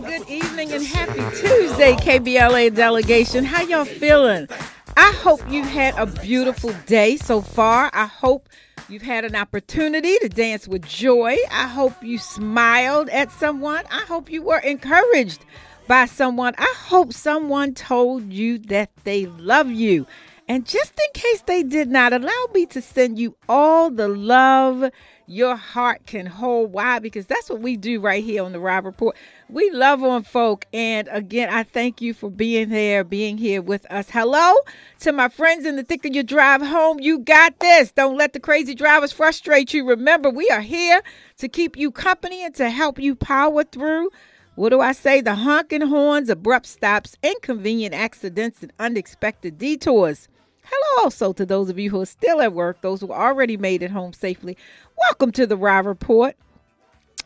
good evening, and happy Tuesday, KBLA delegation. How y'all feeling? I hope you've had a beautiful day so far. I hope you've had an opportunity to dance with joy. I hope you smiled at someone. I hope you were encouraged by someone. I hope someone told you that they love you. And just in case they did not, allow me to send you all the love your heart can hold. Why? Because that's what we do right here on the Rob Report. We love on folk. And again, I thank you for being here with us. Hello to my friends in the thick of your drive home. You got this. Don't let the crazy drivers frustrate you. Remember, we are here to keep you company and to help you power through. What do I say? The honking horns, abrupt stops, inconvenient accidents, and unexpected detours. Hello also to those of you who are still at work, those who already made it home safely. Welcome to the Rob Report.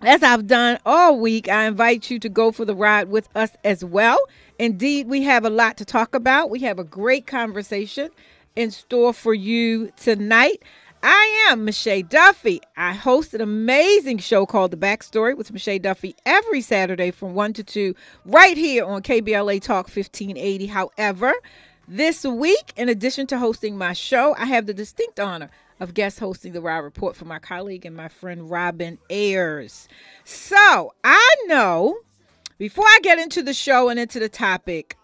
As I've done all week, I invite you to go for the ride with us as well. Indeed, we have a lot to talk about. We have a great conversation in store for you tonight. I am Mischa Duffie. I host an amazing show called The Backstory with Mischa Duffie every Saturday from 1 to 2 right here on KBLA Talk 1580. However, this week, in addition to hosting my show, I have the distinct honor of guest hosting the Rob Report for my colleague and my friend Robin Ayers. So I know before I get into the show and into the topic,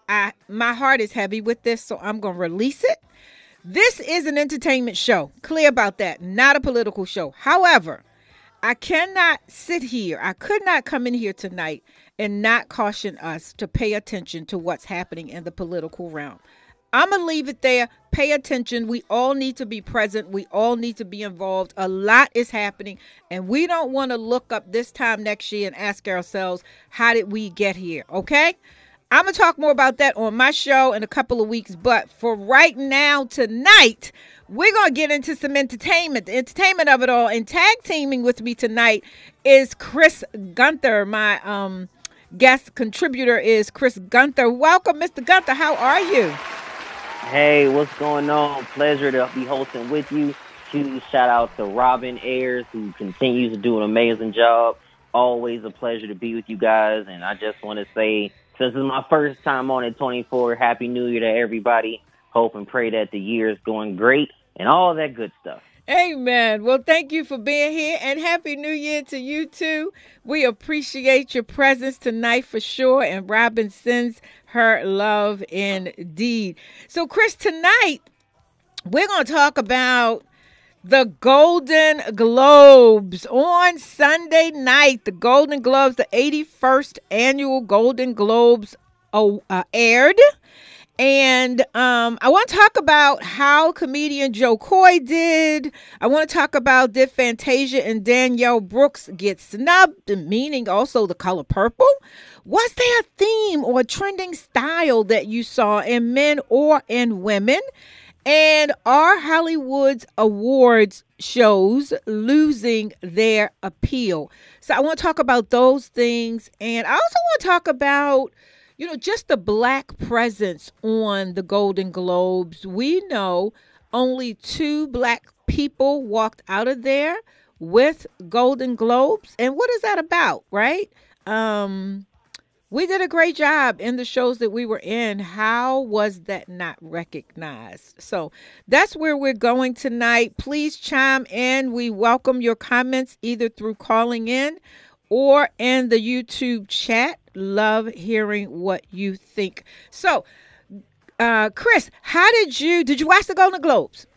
my heart is heavy with this, so I'm going to release it. This is an entertainment show. Clear about that. Not a political show. However, I cannot sit here. I could not come in here tonight and not caution us to pay attention to what's happening in the political realm. I'm going to leave it there. Pay attention. We all need to be present. We all need to be involved. A lot is happening, and we don't want to look up this time next year and ask ourselves, how did we get here? Okay? I'm going to talk more about that on my show in a couple of weeks. But for right now, tonight, we're going to get into some entertainment, the entertainment of it all. And tag teaming with me tonight is Chris Gunther. My guest contributor is Chris Gunther. Welcome, Mr. Gunther. How are you? Hey, what's going on? Pleasure to be hosting with you. Huge shout out to Robin Ayers, who continues to do an amazing job. Always a pleasure to be with you guys. And I just want to say, since it's my first time on at 24, Happy New Year to everybody. Hope and pray that the year is going great and all that good stuff. Amen. Well, thank you for being here, and Happy New Year to you too. We appreciate your presence tonight for sure, and Robin sends her love indeed. So, Chris, tonight we're going to talk about the Golden Globes on Sunday night. The Golden Globes, the 81st annual Golden Globes aired. And I want to talk about how comedian Jo Koy did. I want to talk about, did Fantasia and Danielle Brooks get snubbed, meaning also The Color Purple? Was there a theme or a trending style that you saw in men or in women? And are Hollywood's awards shows losing their appeal? So I want to talk about those things. And I also want to talk about, you know, just the black presence on the Golden Globes. We know only 2 black people walked out of there with Golden Globes. And what is that about, right? We did a great job in the shows that we were in. How was that not recognized? So that's where we're going tonight. Please chime in. We welcome your comments either through calling in or in the YouTube chat. Love hearing what you think. So, Chris, how did you watch the Golden Globes?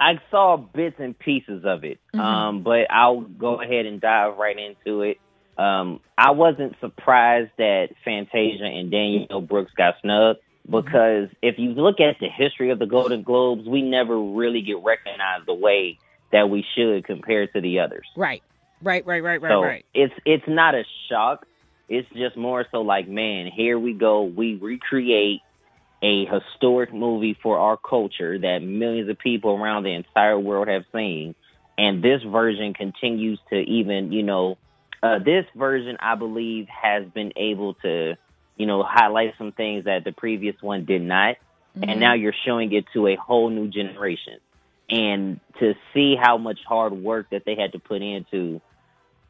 I saw bits and pieces of it, but I'll go ahead and dive right into it. I wasn't surprised that Fantasia and Danielle Brooks got snubbed, because if you look at the history of the Golden Globes, we never really get recognized the way that we should compared to the others. Right. It's not a shock. It's just more so like, man, here we go. We recreate a historic movie for our culture that millions of people around the entire world have seen. And this version continues to even, you know, this version, I believe, has been able to, you know, highlight some things that the previous one did not. Mm-hmm. And now you're showing it to a whole new generation. And to see how much hard work that they had to put into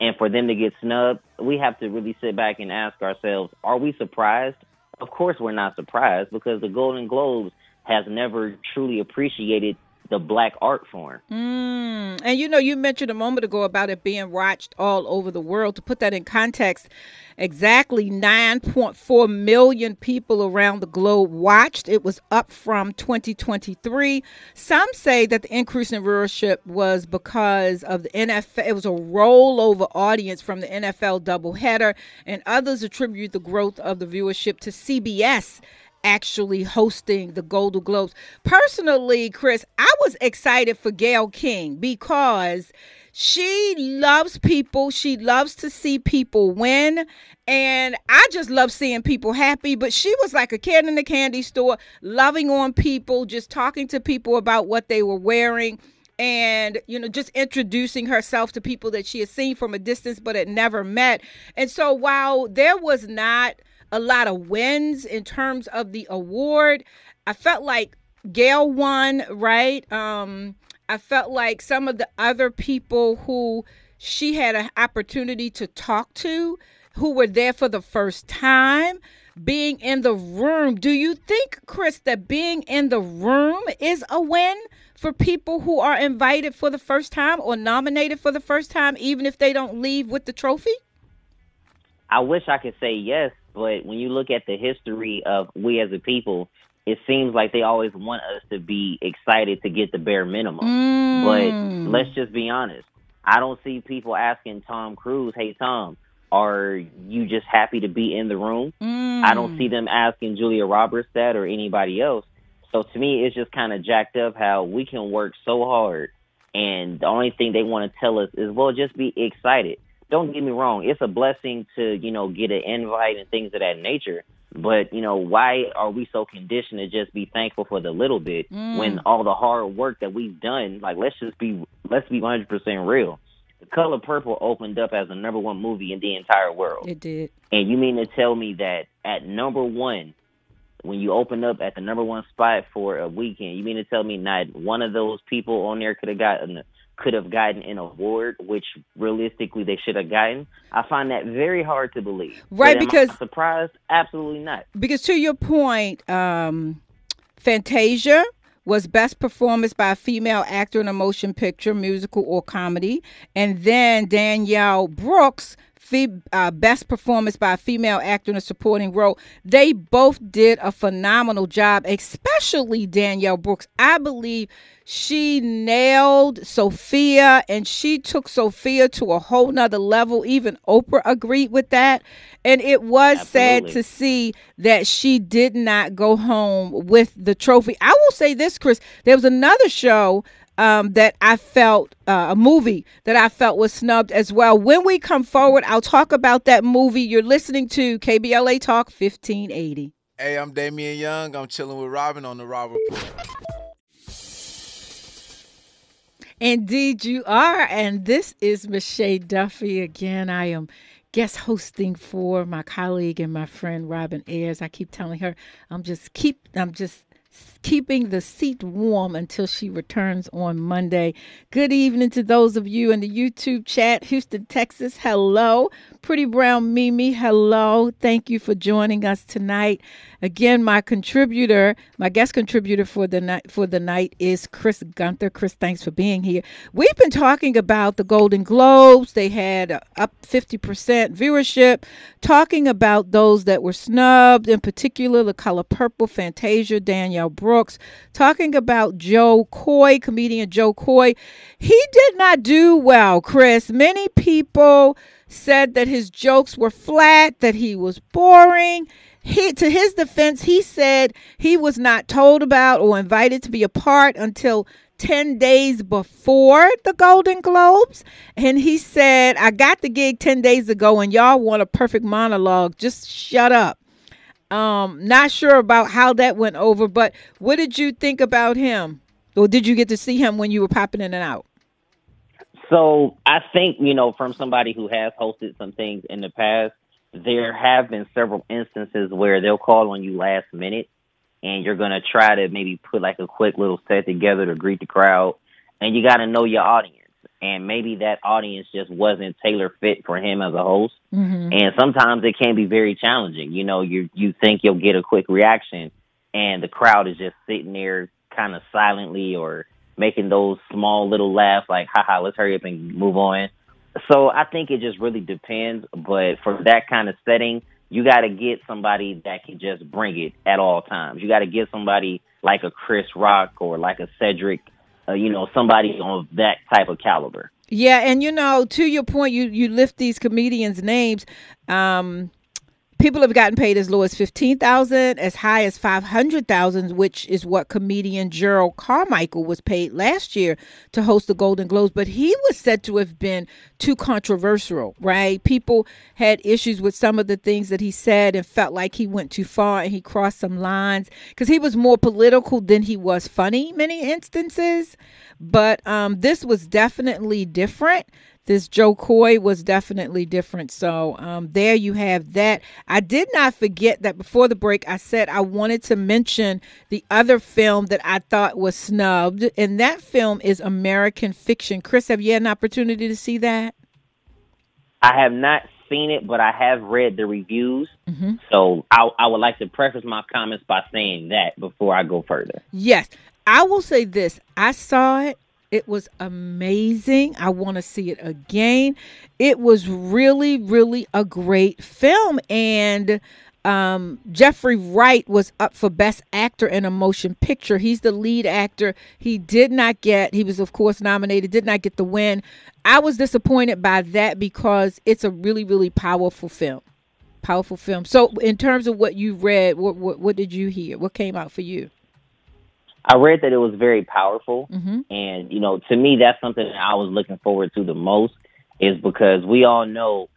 and for them to get snubbed, we have to really sit back and ask ourselves, are we surprised? Of course we're not surprised, because the Golden Globes has never truly appreciated the black art form. And, you know, you mentioned a moment ago about it being watched all over the world. To put that in context, exactly 9.4 million people around the globe watched. It was up from 2023. Some say that the increase in viewership was because of the NFL. It was a rollover audience from the NFL doubleheader. And others attribute the growth of the viewership to CBS actually hosting the Golden Globes. Personally, Chris, I was excited for Gayle King because she loves people. She loves to see people win. And I just love seeing people happy. But she was like a kid in the candy store, loving on people, just talking to people about what they were wearing. And, you know, just introducing herself to people that she had seen from a distance but had never met. And so while there was not a lot of wins in terms of the award, I felt like Gayle won, right? I felt like some of the other people who she had an opportunity to talk to, who were there for the first time, being in the room. Do you think, Chris, that being in the room is a win for people who are invited for the first time or nominated for the first time, even if they don't leave with the trophy? I wish I could say yes. But when you look at the history of we as a people, it seems like they always want us to be excited to get the bare minimum. But let's just be honest. I don't see people asking Tom Cruise, hey, Tom, are you just happy to be in the room? I don't see them asking Julia Roberts that or anybody else. So to me, it's just kind of jacked up how we can work so hard. And the only thing they want to tell us is, well, just be excited. Don't get me wrong. It's a blessing to, you know, get an invite and things of that nature. But, you know, why are we so conditioned to just be thankful for the little bit when all the hard work that we've done? Like, let's be 100% real. The Color Purple opened up as the number one movie in the entire world. It did. And you mean to tell me that at number one, when you open up at the number one spot for a weekend, you mean to tell me not one of those people on there could have gotten an award, which realistically they should have gotten? I find that very hard to believe. Right, because... Am I surprised? Absolutely not. Because to your point, Fantasia was best performance by a female actor in a motion picture, musical, or comedy. And then Danielle Brooks, best performance by a female actor in a supporting role. They both did a phenomenal job, especially Danielle Brooks. I believe she nailed Sophia, and she took Sophia to a whole nother level. Even Oprah agreed with that. And it was Absolutely. Sad to see that she did not go home with the trophy. I will say this, Chris, there was another show that I felt, a movie that I felt was snubbed as well. When we come forward, I'll talk about that movie. You're listening to KBLA Talk 1580. Hey, I'm Damian Young. I'm chilling with Robin on the Rob Report. Indeed you are. And this is Mischa Duffie again. I am guest hosting for my colleague and my friend Robin Ayers. I keep telling her I'm just keeping the seat warm until she returns on Monday. Good evening to those of you in the YouTube chat. Houston, Texas, hello. Pretty Brown Mimi, hello. Thank you for joining us tonight. Again, my guest contributor for the night is Chris Gunther. Chris, thanks for being here. We've been talking about the Golden Globes. They had up 50% viewership. Talking about those that were snubbed, in particular, The Color Purple, Fantasia, Danielle Brooks. Talking about Jo Koy, comedian Jo Koy. He did not do well, Chris. Many people said that his jokes were flat, that he was boring. To his defense, he said he was not told about or invited to be a part until 10 days before the Golden Globes. And he said, I got the gig 10 days ago and y'all want a perfect monologue. Just shut up. Not sure about how that went over, but what did you think about him? Or did you get to see him when you were popping in and out? So I think, you know, from somebody who has hosted some things in the past, there have been several instances where they'll call on you last minute and you're going to try to maybe put like a quick little set together to greet the crowd, and you got to know your audience. and maybe that audience just wasn't tailor fit for him as a host. Mm-hmm. And sometimes it can be very challenging. You know, you think you'll get a quick reaction, and the crowd is just sitting there kind of silently or making those small little laughs like, haha, let's hurry up and move on. So I think it just really depends. But for that kind of setting, you got to get somebody that can just bring it at all times. You got to get somebody like a Chris Rock or like a Cedric, you know, somebody on that type of caliber. Yeah. And, you know, to your point, you lift these comedians' names. People have gotten paid as low as $15,000, as high as $500,000, which is what comedian Jerrod Carmichael was paid last year to host the Golden Globes. But he was said to have been too controversial, right? People had issues with some of the things that he said and felt like he went too far and he crossed some lines because he was more political than he was funny in many instances. But this was definitely different. This Jo Koy was definitely different. So there you have that. I did not forget that before the break, I said I wanted to mention the other film that I thought was snubbed. And that film is American Fiction. Chris, have you had an opportunity to see that? I have not seen it, but I have read the reviews. Mm-hmm. So I would like to preface my comments by saying that before I go further. Yes. I will say this. I saw it. It was amazing. I want to see it again. It was really, really a great film. And Jeffrey Wright was up for Best Actor in a Motion Picture. He's the lead actor. He was, of course, nominated, did not get the win. I was disappointed by that because it's a really, really powerful film. Powerful film. So in terms of what you read, what did you hear? What came out for you? I read that it was very powerful. Mm-hmm. And, you know, to me, that's something that I was looking forward to the most is because we all know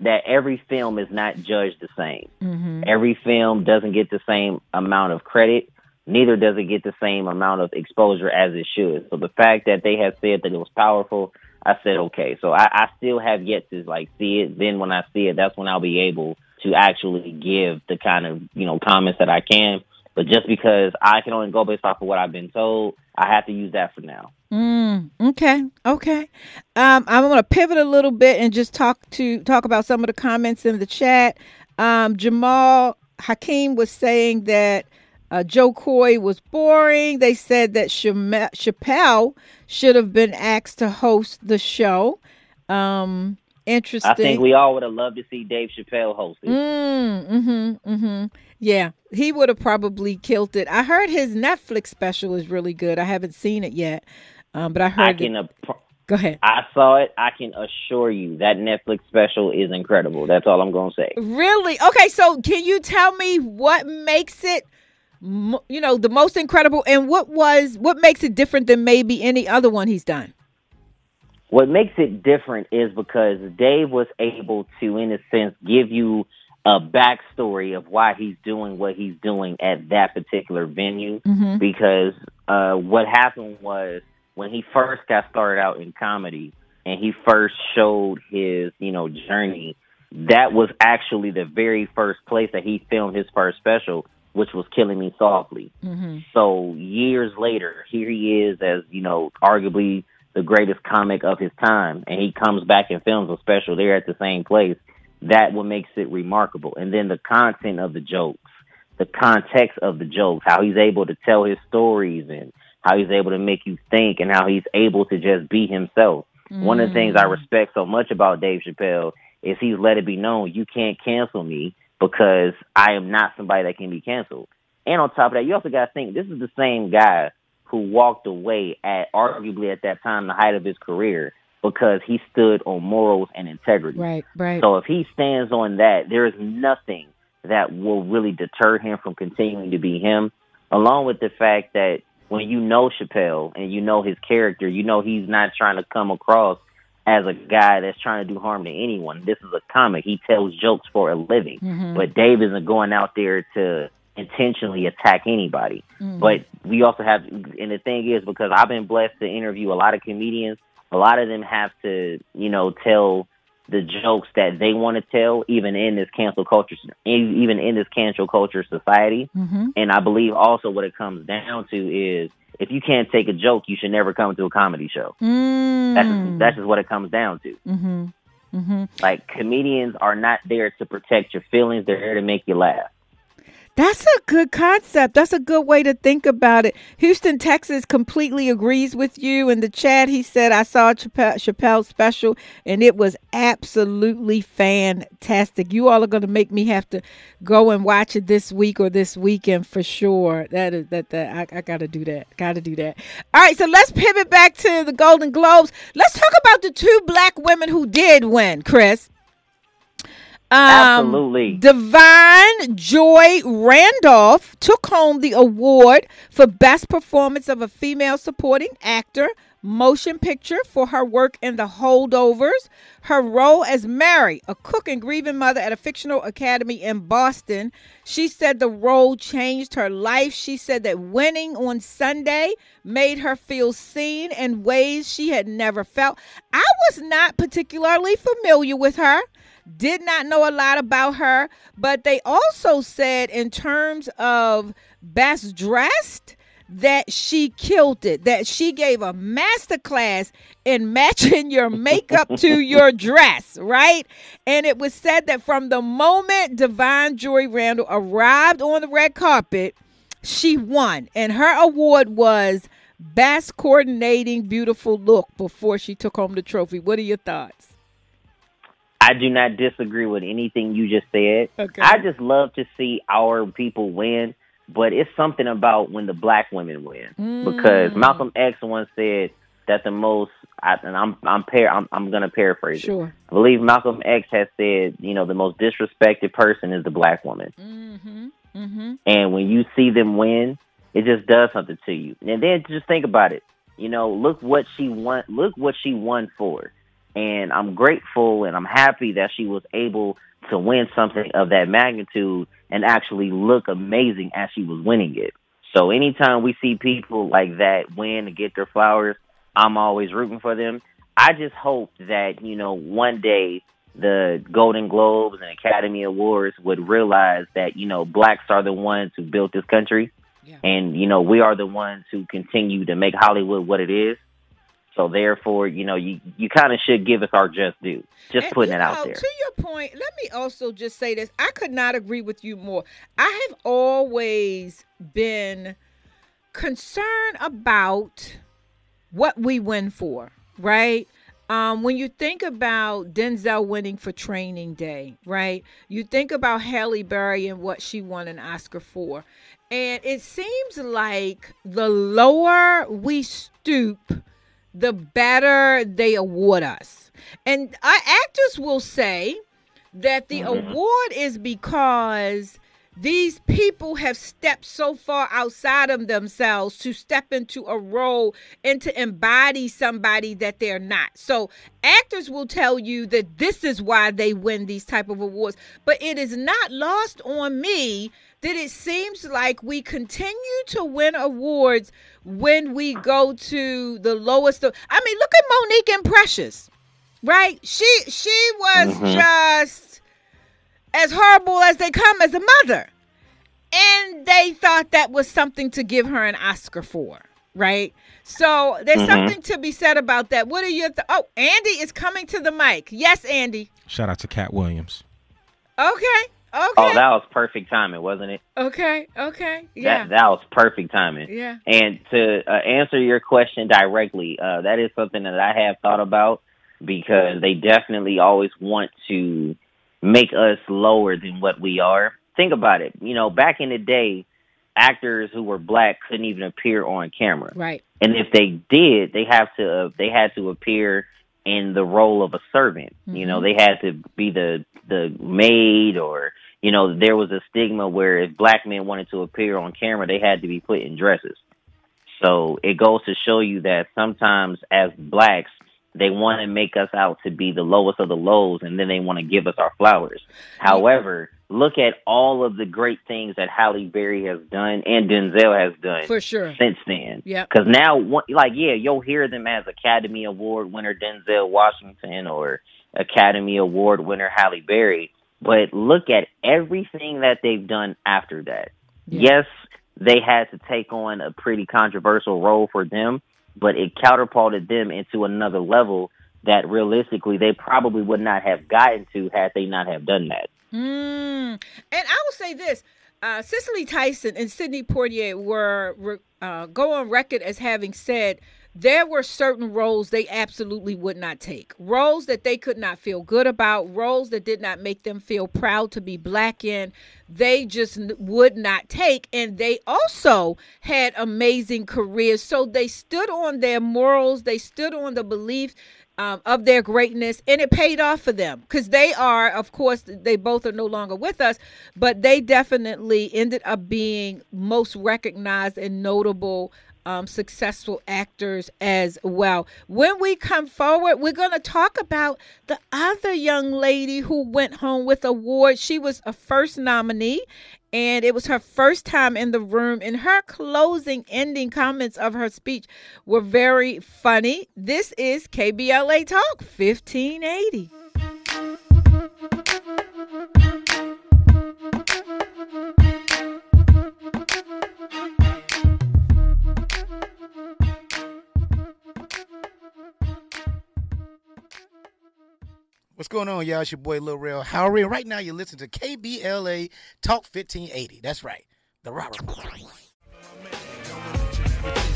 that every film is not judged the same. Mm-hmm. Every film doesn't get the same amount of credit. Neither does it get the same amount of exposure as it should. So the fact that they had said that it was powerful, I said, okay. So I still have yet to, like, see it. Then when I see it, that's when I'll be able to actually give the kind of, you know, comments that I can. But just because I can only go based off of what I've been told, I have to use that for now. Okay. I'm going to pivot a little bit and just talk about some of the comments in the chat. Jamal Hakeem was saying that Jo Koy was boring. They said that Chappelle should have been asked to host the show. Interesting. I think we all would have loved to see Dave Chappelle host it. Yeah, he would have probably killed it. I heard his Netflix special is really good. I haven't seen it yet, but I heard Go ahead. I saw it. I can assure you that Netflix special is incredible. That's all I'm going to say. Really? Okay, so can you tell me what makes it, you know, the most incredible and what makes it different than maybe any other one he's done? What makes it different is because Dave was able to, in a sense, give you a backstory of why he's doing what he's doing at that particular venue. Mm-hmm. Because what happened was when he first got started out in comedy and he first showed his, you know, journey, that was actually the very first place that he filmed his first special, which was Killin' Them Softly. Mm-hmm. So years later, here he is as, you know, arguably the greatest comic of his time, and he comes back and films a special there at the same place. That what makes it remarkable. And then the content of the jokes, the context of the jokes, how he's able to tell his stories and how he's able to make you think and how he's able to just be himself. Mm. One of the things I respect so much about Dave Chappelle is he's let it be known, you can't cancel me because I am not somebody that can be canceled. And on top of that, you also got to think, this is the same guy who walked away at arguably at that time the height of his career because he stood on morals and integrity. Right. So if he stands on that, there is nothing that will really deter him from continuing to be him, along with the fact that when you know Chappelle and you know his character, you know he's not trying to come across as a guy that's trying to do harm to anyone. This is a comic. He tells jokes for a living. Mm-hmm. But Dave isn't going out there to intentionally attack anybody. Mm-hmm. But we also have, and the thing is, because I've been blessed to interview a lot of comedians, a lot of them have to, you know, tell the jokes that they want to tell, even in this cancel culture, society. Mm-hmm. And I believe also what it comes down to is, if you can't take a joke, you should never come to a comedy show. Mm. That's just what it comes down to. Mm-hmm. Mm-hmm. Like, comedians are not there to protect your feelings. They're there to make you laugh. That's a good concept. That's a good way to think about it. Houston, Texas completely agrees with you. In the chat, he said, I saw Chappelle's special, and it was absolutely fantastic. You all are going to make me have to go and watch it this week or this weekend for sure. I got to do that. All right, so let's pivot back to the Golden Globes. Let's talk about the two black women who did win, Chris. Absolutely. Da'Vine Joy Randolph took home the award for Best Performance of a Female Supporting Actor Motion Picture for her work in The Holdovers. Her role as Mary, a cook and grieving mother at a fictional academy in Boston. She said the role changed her life. She said that winning on Sunday made her feel seen in ways she had never felt. I was not particularly familiar with her. Did not know a lot about her, but they also said in terms of best dressed that she killed it, that she gave a masterclass in matching your makeup to your dress, right? And it was said that from the moment Da'Vine Joy Randolph arrived on the red carpet, she won. And her award was Best Coordinating Beautiful Look before she took home the trophy. What are your thoughts? I do not disagree with anything you just said. Okay. I just love to see our people win, but it's something about when the black women win. Mm. Because Malcolm X once said that the most, I'm going to paraphrase it. I believe Malcolm X has said, you know, the most disrespected person is the black woman. Mm-hmm. Mm-hmm. And when you see them win, it just does something to you. And then just think about it. You know, look what she won for. And I'm grateful and I'm happy that she was able to win something of that magnitude and actually look amazing as she was winning it. So anytime we see people like that win and get their flowers, I'm always rooting for them. I just hope that, you know, one day the Golden Globes and Academy Awards would realize that, you know, blacks are the ones who built this country. Yeah. And, you know, we are the ones who continue to make Hollywood what it is. So therefore, you know, you kind of should give us our just due. Just putting it out there. To your point, let me also just say this. I could not agree with you more. I have always been concerned about what we win for, right? When you think about Denzel winning for Training Day, right? You think about Halle Berry and what she won an Oscar for. And it seems like the lower we stoop, the better they award us. And our actors will say that the award is because these people have stepped so far outside of themselves to step into a role and to embody somebody that they're not. So actors will tell you that this is why they win these type of awards. But it is not lost on me that it seems like we continue to win awards when we go to the lowest. I mean, look at Monique and Precious, right? She was just as horrible as they come as a mother. And they thought that was something to give her an Oscar for, right? So there's something to be said about that. What are your Oh, Andy is coming to the mic. Yes, Andy. Shout out to Cat Williams. Okay. Okay. Oh, that was perfect timing, wasn't it? Okay, yeah. That was perfect timing. Yeah. And to answer your question directly, that is something that I have thought about because they definitely always want to make us lower than what we are. Think about it. You know, back in the day, actors who were black couldn't even appear on camera. Right. And if they did, they had to appear in the role of a servant. Mm-hmm. You know, they had to be the maid, or, you know, there was a stigma where if black men wanted to appear on camera, they had to be put in dresses. So it goes to show you that sometimes as blacks, they want to make us out to be the lowest of the lows, and then they want to give us our flowers. However, look at all of the great things that Halle Berry has done and Denzel has done for sure since then. Yeah, because now, like, yeah, you'll hear them as Academy Award winner Denzel Washington or Academy Award winner Halle Berry, but look at everything that they've done after that. Yeah. Yes, they had to take on a pretty controversial role for them, but it catapulted them into another level that realistically they probably would not have gotten to had they not have done that. And I will say this. Cicely Tyson and Sidney Poitier go on record as having said there were certain roles they absolutely would not take, roles that they could not feel good about, roles that did not make them feel proud to be black in. They just would not take. And they also had amazing careers. So they stood on their morals. They stood on the beliefs of their greatness, and it paid off for them because they are, of course, they both are no longer with us, but they definitely ended up being most recognized and notable successful actors as well. When we come forward, we're going to talk about the other young lady who went home with awards. She was a first nominee, and it was her first time in the room, and her closing ending comments of her speech were very funny. This is KBLA Talk 1580. What's going on, y'all? It's your boy Lil Rel Howery. Right now, you're listening to KBLA Talk 1580. That's right. The Rob Report.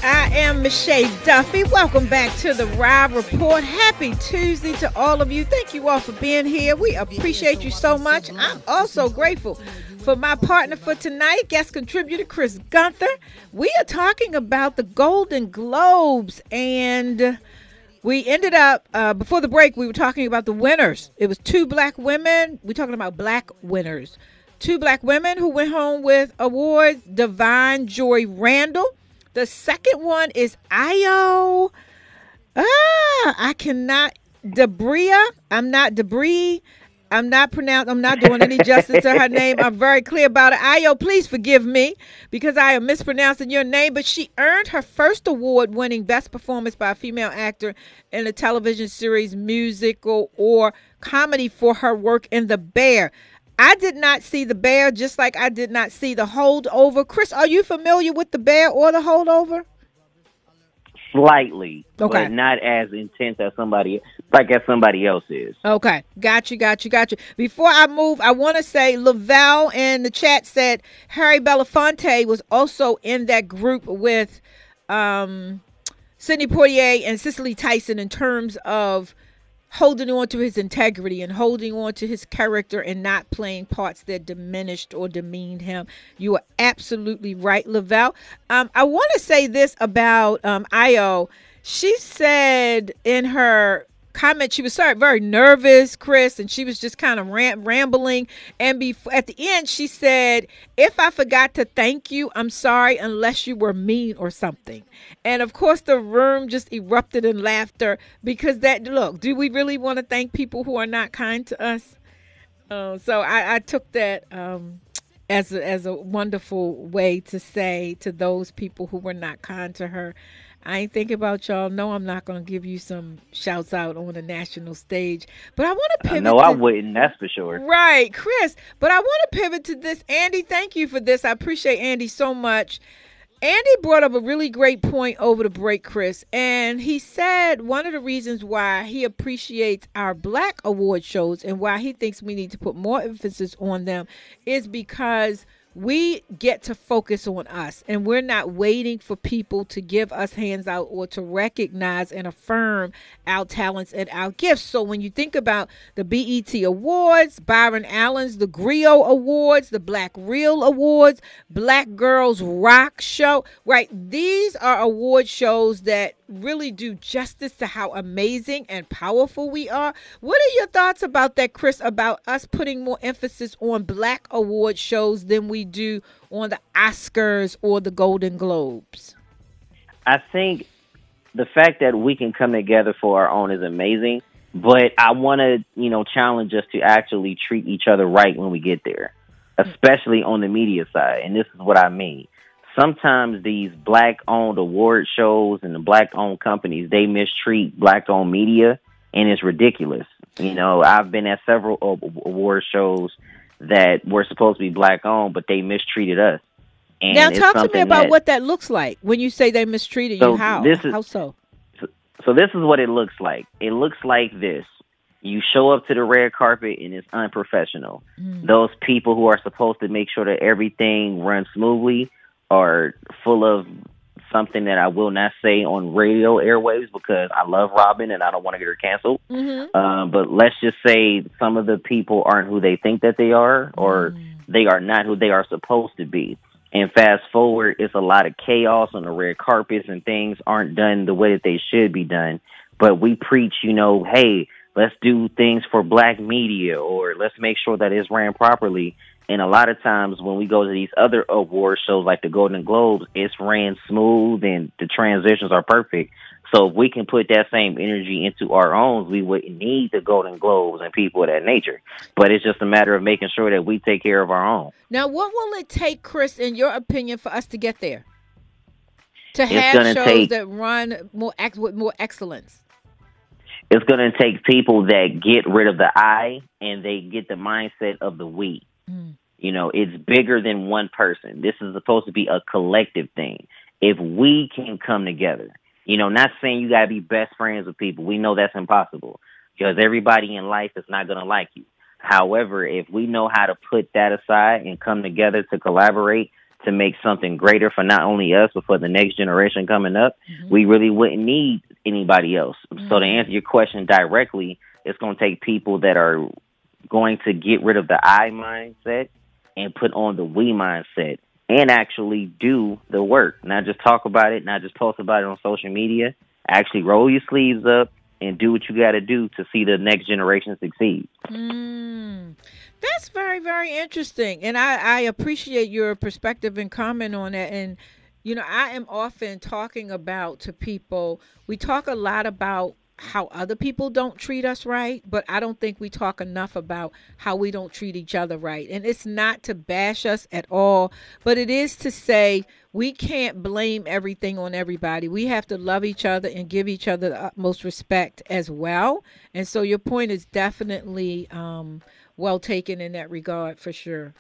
I am Mischa Duffie. Welcome back to The Rob Report. Happy Tuesday to all of you. Thank you all for being here. We appreciate you so much. I'm also grateful for my partner for tonight, guest contributor Chris Gunther. We are talking about the Golden Globes, and we ended up, before the break, we were talking about the winners. It was two black women. We're talking about black winners. Two black women who went home with awards. Da'Vine Joy Randolph. The second one is Ayo. I'm not doing any justice to her name. I'm very clear about it. Ayo, please forgive me because I am mispronouncing your name. But she earned her first award winning Best Performance by a Female Actor in a Television Series, Musical, or Comedy for her work in The Bear. I did not see The Bear, just like I did not see The Holdover. Chris, are you familiar with The Bear or The Holdover? Slightly, okay. But not as intense as somebody else is. Okay, got you. Before I move, I want to say Lavelle in the chat said Harry Belafonte was also in that group with Sidney Poitier and Cicely Tyson in terms of holding on to his integrity and holding on to his character and not playing parts that diminished or demeaned him. You are absolutely right, Lavelle. I want to say this about Ayo. She said in her comment, she was very nervous, Chris, and she was just kind of rambling. And at the end, she said, if I forgot to thank you, I'm sorry, unless you were mean or something. And of course, the room just erupted in laughter because do we really want to thank people who are not kind to us? So I took that as a wonderful way to say to those people who were not kind to her, I ain't thinking about y'all. No, I'm not going to give you some shouts out on the national stage. But I want to pivot. No, I wouldn't. That's for sure. Right, Chris. But I want to pivot to this. Andy, thank you for this. I appreciate Andy so much. Andy brought up a really great point over the break, Chris. And he said one of the reasons why he appreciates our black award shows and why he thinks we need to put more emphasis on them is because we get to focus on us, and we're not waiting for people to give us hands out or to recognize and affirm our talents and our gifts. So when you think about the BET Awards, Byron Allen's, the Griot Awards, the Black Reel Awards, Black Girls Rock Show, right? These are award shows that really do justice to how amazing and powerful we are. What are your thoughts about that, Chris, about us putting more emphasis on black award shows than we do on the Oscars or the Golden Globes? I think the fact that we can come together for our own is amazing, but I want to, challenge us to actually treat each other right when we get there, especially on the media side. And this is what I mean. Sometimes these black-owned award shows and the black-owned companies, they mistreat black-owned media, and it's ridiculous. You know, I've been at several award shows that were supposed to be black owned, but they mistreated us. And now talk to me about what that looks like when you say they mistreated you. So this is what it looks like. It looks like this. You show up to the red carpet and it's unprofessional. Mm. Those people who are supposed to make sure that everything runs smoothly are full of something that I will not say on radio airwaves because I love Robin and I don't want to get her canceled. Mm-hmm. But let's just say some of the people aren't who they think that they are, or they are not who they are supposed to be. And fast forward, it's a lot of chaos on the red carpets and things aren't done the way that they should be done. But we preach, you know, hey, let's do things for black media, or let's make sure that it's ran properly. And a lot of times when we go to these other award shows like the Golden Globes, it's ran smooth and the transitions are perfect. So if we can put that same energy into our own, we wouldn't need the Golden Globes and people of that nature. But it's just a matter of making sure that we take care of our own. Now, what will it take, Chris, in your opinion, for us to get there? To have shows that run more with more excellence? It's going to take people that get rid of the I and they get the mindset of the we. Mm. You know, it's bigger than one person. This is supposed to be a collective thing. If we can come together. You know, not saying you got to be best friends with people. We know that's impossible because everybody in life is not going to like you. However, if we know how to put that aside and come together to collaborate to make something greater for not only us, but for the next generation coming up, we really wouldn't need anybody else. So to answer your question directly, it's going to take people that are going to get rid of the I mindset and put on the we mindset. And actually do the work, not just talk about it, not just post about it on social media. Actually roll your sleeves up and do what you got to do to see the next generation succeed. Mm. That's very, very interesting. And I appreciate your perspective and comment on that. And, you know, I am often talking about to people, we talk a lot about how other people don't treat us right, but I don't think we talk enough about how we don't treat each other right. And it's not to bash us at all, but it is to say we can't blame everything on everybody. We have to love each other and give each other the utmost respect as well. And so your point is definitely well taken in that regard for sure.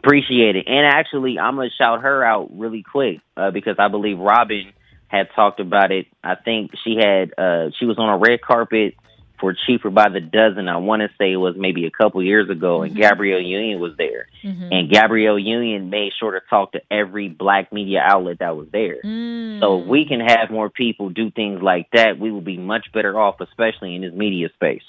Appreciate it. And actually, I'm going to shout her out really quick because I believe Robin had talked about it. I think she was on a red carpet for Cheaper by the Dozen. I want to say it was maybe a couple years ago, and Gabrielle Union was there. And Gabrielle Union made sure to talk to every black media outlet that was there. So if we can have more people do things like that, we will be much better off, especially in this media space.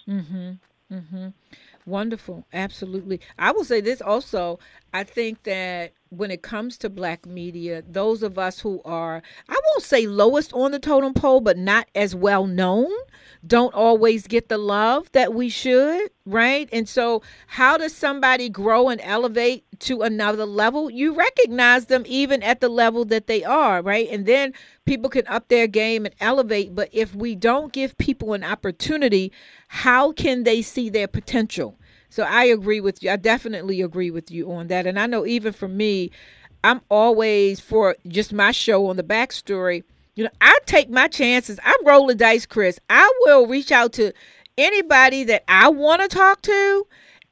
Wonderful. Absolutely. I will say this also. I think that when it comes to black media, those of us who are, I won't say lowest on the totem pole, but not as well known, don't always get the love that we should, right? And so how does somebody grow and elevate to another level? You recognize them even at the level that they are, right? And then people can up their game and elevate. But if we don't give people an opportunity, how can they see their potential? So I agree with you. I definitely agree with you on that. And I know even for me, I'm always, for just my show on The Backstory, you know, I take my chances. I roll the dice, Chris. I will reach out to anybody that I want to talk to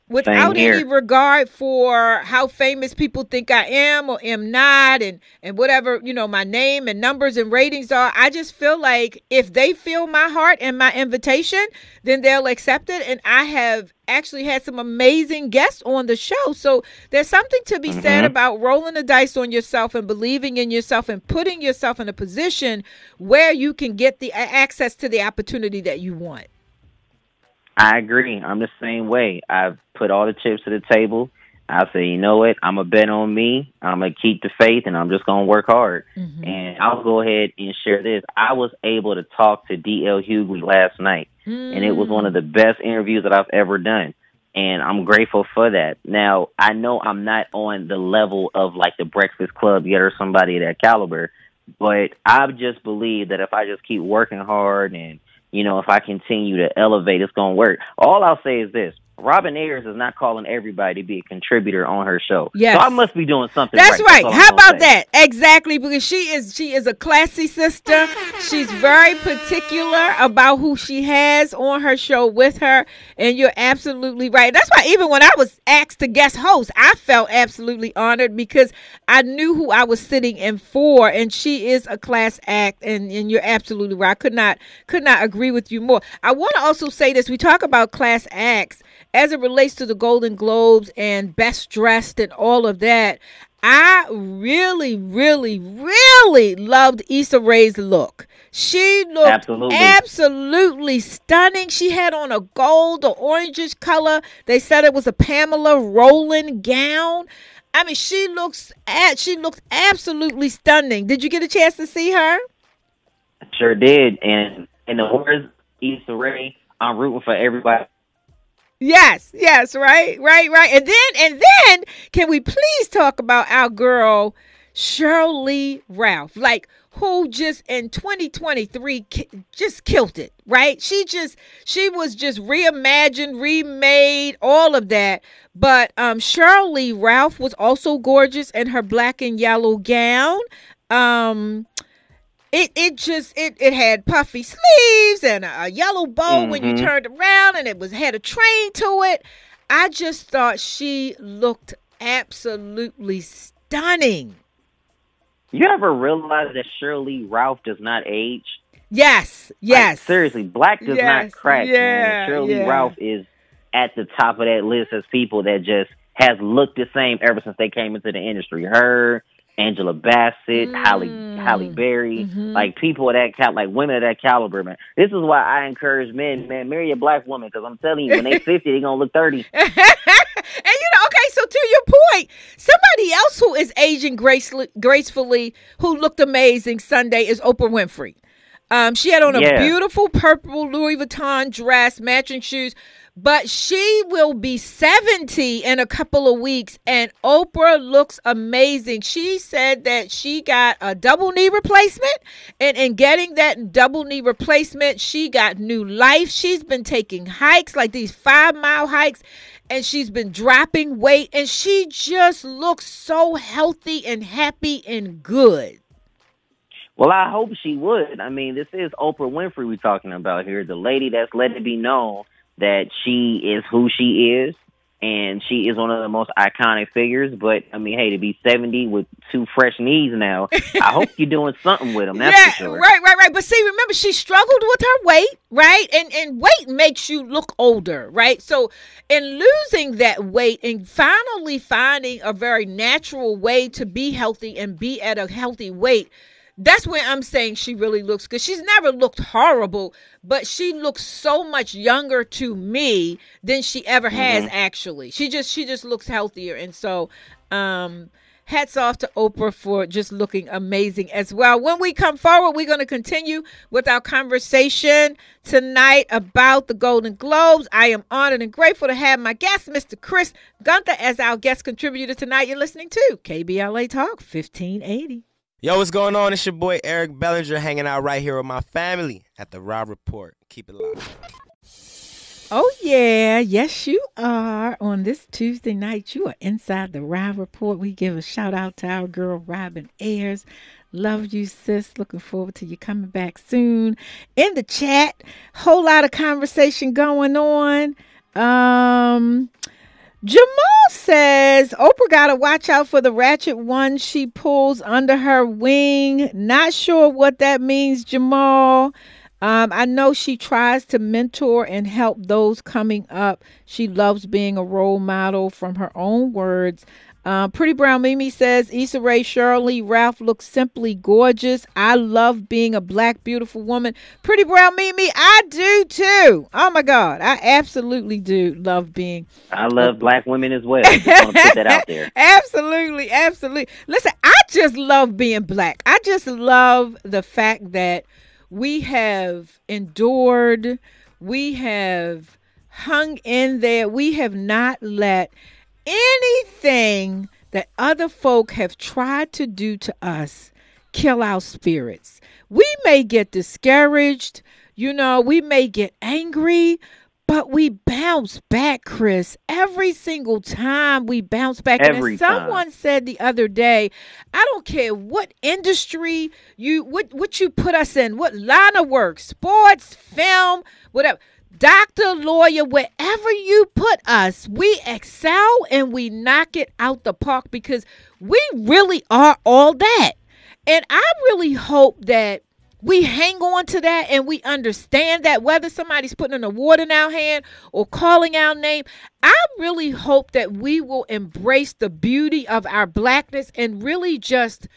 without any regard for how famous people think I am or am not, and whatever, you know, my name and numbers and ratings are. I just feel like if they feel my heart and my invitation, then they'll accept it. And I have actually had some amazing guests on the show. So there's something to be said about rolling the dice on yourself and believing in yourself and putting yourself in a position where you can get the access to the opportunity that you want. I agree. I'm the same way. I've put all the chips to the table. I say, you know what? I'm going to bet on me. I'm going to keep the faith, and I'm just going to work hard. And I'll go ahead and share this. I was able to talk to D.L. Hughley last night, and it was one of the best interviews that I've ever done, and I'm grateful for that. Now, I know I'm not on the level of, like, the Breakfast Club yet or somebody of that caliber, but I just believe that if I just keep working hard and, you know, if I continue to elevate, it's going to work. All I'll say is this. Robin Ayers is not calling everybody to be a contributor on her show. Yes. So I must be doing something right. That's right. How about that? Exactly, because she is a classy sister. She's very particular about who she has on her show with her, and you're absolutely right. That's why even when I was asked to guest host, I felt absolutely honored because I knew who I was sitting in for, and she is a class act, and you're absolutely right. I could not agree with you more. I want to also say this. We talk about class acts. As it relates to the Golden Globes and Best Dressed and all of that, I really, really, really loved Issa Rae's look. She looked absolutely stunning. She had on a gold or orangish color. They said it was a Pamela Roland gown. I mean, she looked absolutely stunning. Did you get a chance to see her? Sure did. And in the words of Issa Rae, I'm rooting for everybody. Yes, right. And then, can we please talk about our girl, Sheryl Ralph, like who just in 2023 just killed it, right? She was just reimagined, remade, all of that. But Sheryl Ralph was also gorgeous in her black and yellow gown. It had puffy sleeves and a yellow bow when you turned around, and it had a train to it. I just thought she looked absolutely stunning. You ever realize that Sheryl Ralph does not age? Yes. Like, seriously, black does not crack. Yeah, Sheryl Ralph is at the top of that list as people that just has looked the same ever since they came into the industry. Her, Angela Bassett, Halle Berry, like people of that caliber, like women of that caliber, man. This is why I encourage men, man, marry a black woman, because I'm telling you, when they're 50, they're going to look 30. And okay, so to your point, somebody else who is aging gracefully, who looked amazing Sunday is Oprah Winfrey. She had on a beautiful purple Louis Vuitton dress, matching shoes, but she will be 70 in a couple of weeks, and Oprah looks amazing. She said that she got a double knee replacement, and in getting that double knee replacement, she got new life. She's been taking hikes, like these 5-mile hikes, and she's been dropping weight, and she just looks so healthy and happy and good. Well, I hope she would. I mean, this is Oprah Winfrey we're talking about here, the lady that's let it be known that she is who she is, and she is one of the most iconic figures. But, I mean, hey, to be 70 with 2 fresh knees now, I hope you're doing something with them, that's for sure. Right. But see, remember, she struggled with her weight, right? And weight makes you look older, right? So in losing that weight and finally finding a very natural way to be healthy and be at a healthy weight, that's when I'm saying she really looks good. She's never looked horrible, but she looks so much younger to me than she ever has, actually. She just looks healthier. And so hats off to Oprah for just looking amazing as well. When we come forward, we're going to continue with our conversation tonight about the Golden Globes. I am honored and grateful to have my guest, Mr. Chris Gunther, as our guest contributor tonight. You're listening to KBLA Talk 1580. Yo, what's going on? It's your boy Eric Bellinger hanging out right here with my family at the Rob Report. Keep it locked. Oh, yeah. Yes, you are. On this Tuesday night, you are inside the Rob Report. We give a shout out to our girl, Robin Ayers. Love you, sis. Looking forward to you coming back soon. In the chat, whole lot of conversation going on. Jamal says, Oprah got to watch out for the ratchet one she pulls under her wing. Not sure what that means, Jamal. I know she tries to mentor and help those coming up. She loves being a role model from her own words. Pretty Brown Mimi says, Issa Rae, Sheryl Ralph looks simply gorgeous. I love being a black, beautiful woman. Pretty Brown Mimi, I do too. Oh my God. I absolutely do love being. I love black women as well. I just want to put that out there. Absolutely. Listen, I just love being black. I just love the fact that we have endured, we have hung in there, we have not let anything that other folk have tried to do to us kill our spirits. We may get discouraged, we may get angry, But we bounce back, Chris. Every single time we bounce back. Every time. And as someone said the other day, I don't care what industry you, what you put us in, what line of work, sports, film, whatever, doctor, lawyer, wherever you put us, we excel and we knock it out the park because we really are all that. And I really hope that we hang on to that and we understand that whether somebody's putting an award in our hand or calling our name, I really hope that we will embrace the beauty of our blackness and really just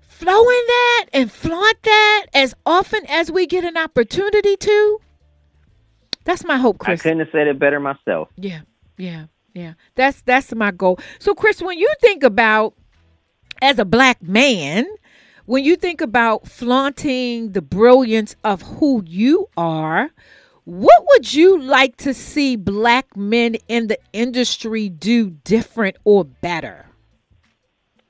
flow in that and flaunt that as often as we get an opportunity to. That's my hope, Chris. I couldn't have said it better myself. Yeah. That's my goal. So, Chris, when you think about, as a black man, when you think about flaunting the brilliance of who you are, what would you like to see black men in the industry do different or better?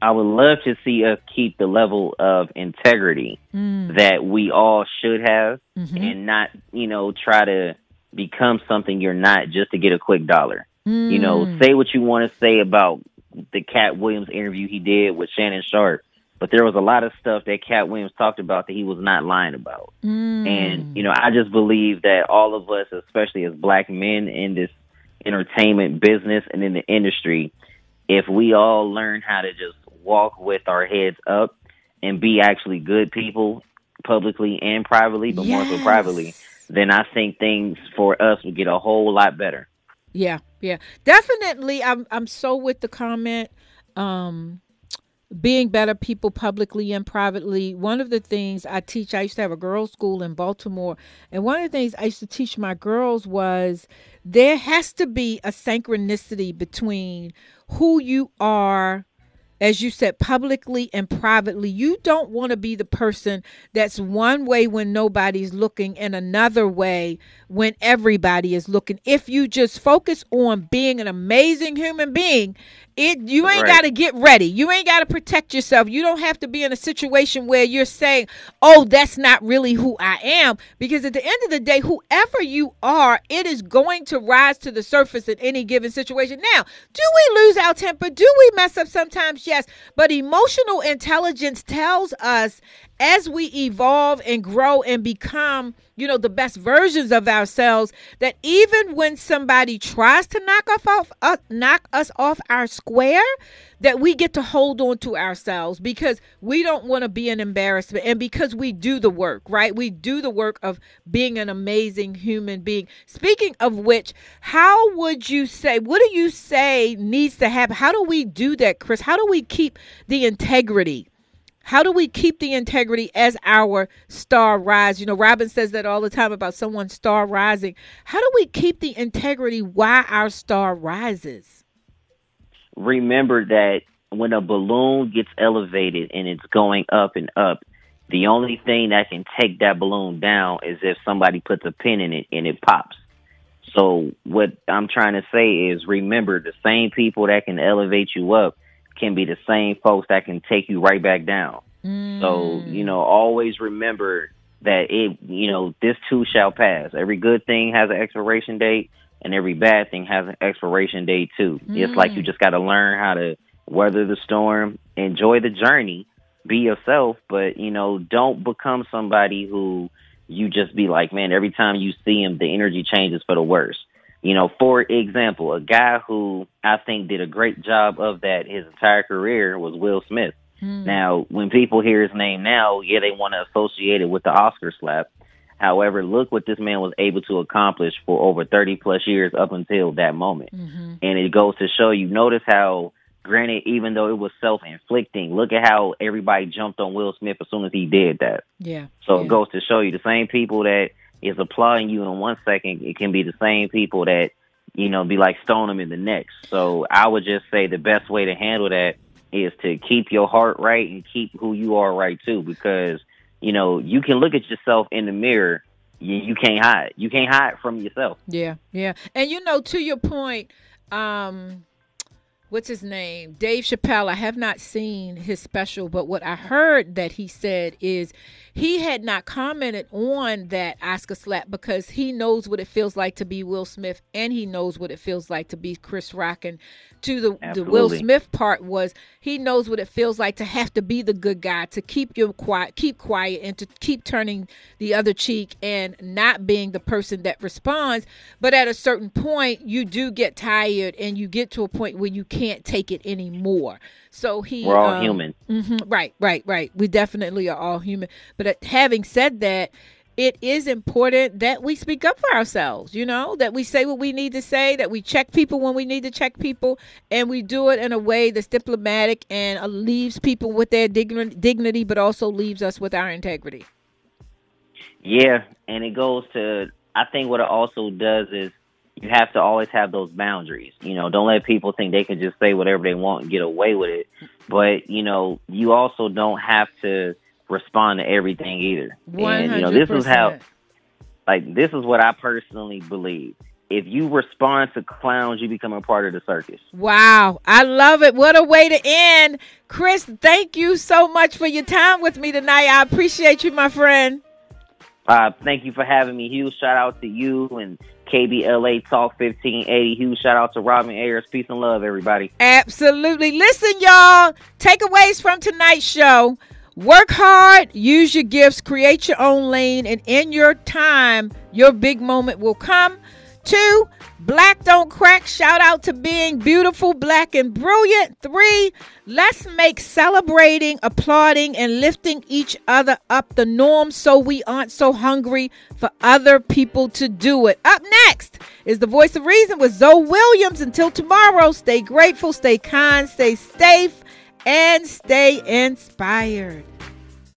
I would love to see us keep the level of integrity that we all should have and not, you know, try to become something you're not just to get a quick dollar. You know, say what you want to say about the Cat Williams interview he did with Shannon Sharp. But there was a lot of stuff that Cat Williams talked about that he was not lying about. And, you know, I just believe that all of us, especially as black men in this entertainment business and in the industry, if we all learn how to just walk with our heads up and be actually good people publicly and privately, but more so privately, then I think things for us would get a whole lot better. Yeah. Definitely. I'm so with the comment. Being better people publicly and privately. One of the things I teach, I used to have a girls' school in Baltimore. And one of the things I used to teach my girls was there has to be a synchronicity between who you are, as you said, publicly and privately. You don't want to be the person that's one way when nobody's looking and another way when everybody is looking. If you just focus on being an amazing human being, you ain't got to get ready. You ain't got to protect yourself. You don't have to be in a situation where you're saying, oh, that's not really who I am. Because at the end of the day, whoever you are, it is going to rise to the surface in any given situation. Now, do we lose our temper? Do we mess up sometimes? Yes, but emotional intelligence tells us as we evolve and grow and become, you know, the best versions of ourselves, that even when somebody tries to knock us off our square, that we get to hold on to ourselves because we don't want to be an embarrassment and because we do the work, right? We do the work of being an amazing human being. Speaking of which, how would you say, what do you say needs to happen? How do we do that, Chris? How do we keep the integrity? How do we keep the integrity as our star rise? You know, Robin says that all the time about someone's star rising. How do we keep the integrity while our star rises? Remember that when a balloon gets elevated and it's going up and up, the only thing that can take that balloon down is if somebody puts a pin in it and it pops. So what I'm trying to say is, remember, the same people that can elevate you up can be the same folks that can take you right back down. So, you know, always remember that, it, you know, this too shall pass. Every good thing has an expiration date, and every bad thing has an expiration date too. It's like you just got to learn how to weather the storm, enjoy the journey, be yourself, but, you know, don't become somebody who you just be like, man, every time you see him, the energy changes for the worse. You know, for example, a guy who I think did a great job of that his entire career was Will Smith. Now, when people hear his name now, yeah, they want to associate it with the Oscar slap. However, look what this man was able to accomplish for over 30 plus years up until that moment. And it goes to show you, notice how, granted, even though it was self-inflicting, look at how everybody jumped on Will Smith as soon as he did that. So it goes to show you the same people that is applauding you in one second, it can be the same people that, you know, be like stone him in the next. So I would just say the best way to handle that is to keep your heart right and keep who you are right too, because, you know, you can look at yourself in the mirror. You can't hide. You can't hide from yourself. Yeah. And, you know, to your point, what's his name? Dave Chappelle. I have not seen his special, but what I heard that he said is he had not commented on that Oscar slap because he knows what it feels like to be Will Smith and he knows what it feels like to be Chris Rock. And to the Will Smith part was he knows what it feels like to have to be the good guy, to keep quiet and to keep turning the other cheek and not being the person that responds. But at a certain point, you do get tired and you get to a point where you can't take it anymore. So we're all human. Mm-hmm, right. We definitely are all human. But having said that, it is important that we speak up for ourselves, you know, that we say what we need to say, that we check people when we need to check people, and we do it in a way that's diplomatic and leaves people with their dignity, but also leaves us with our integrity. Yeah, and it goes to, I think what it also does is you have to always have those boundaries. You know, don't let people think they can just say whatever they want and get away with it. But, you know, you also don't have to respond to everything either. 100%. And, you know, this is how, like, this is what I personally believe. If you respond to clowns, you become a part of the circus. Wow. I love it. What a way to end. Chris, thank you so much for your time with me tonight. I appreciate you, my friend. Thank you for having me, Hugh. Shout out to you and KBLA Talk 1580. Huge shout out to Robin Ayers. Peace and love, everybody. Absolutely. Listen, y'all, takeaways from tonight's show. Work hard, use your gifts, create your own lane, and in your time, your big moment will come. 2, black don't crack. Shout out to being beautiful, black, and brilliant. 3, let's make celebrating, applauding, and lifting each other up the norm so we aren't so hungry for other people to do it. Up next is The Voice of Reason with Zoe Williams. Until tomorrow, stay grateful, stay kind, stay safe, and stay inspired.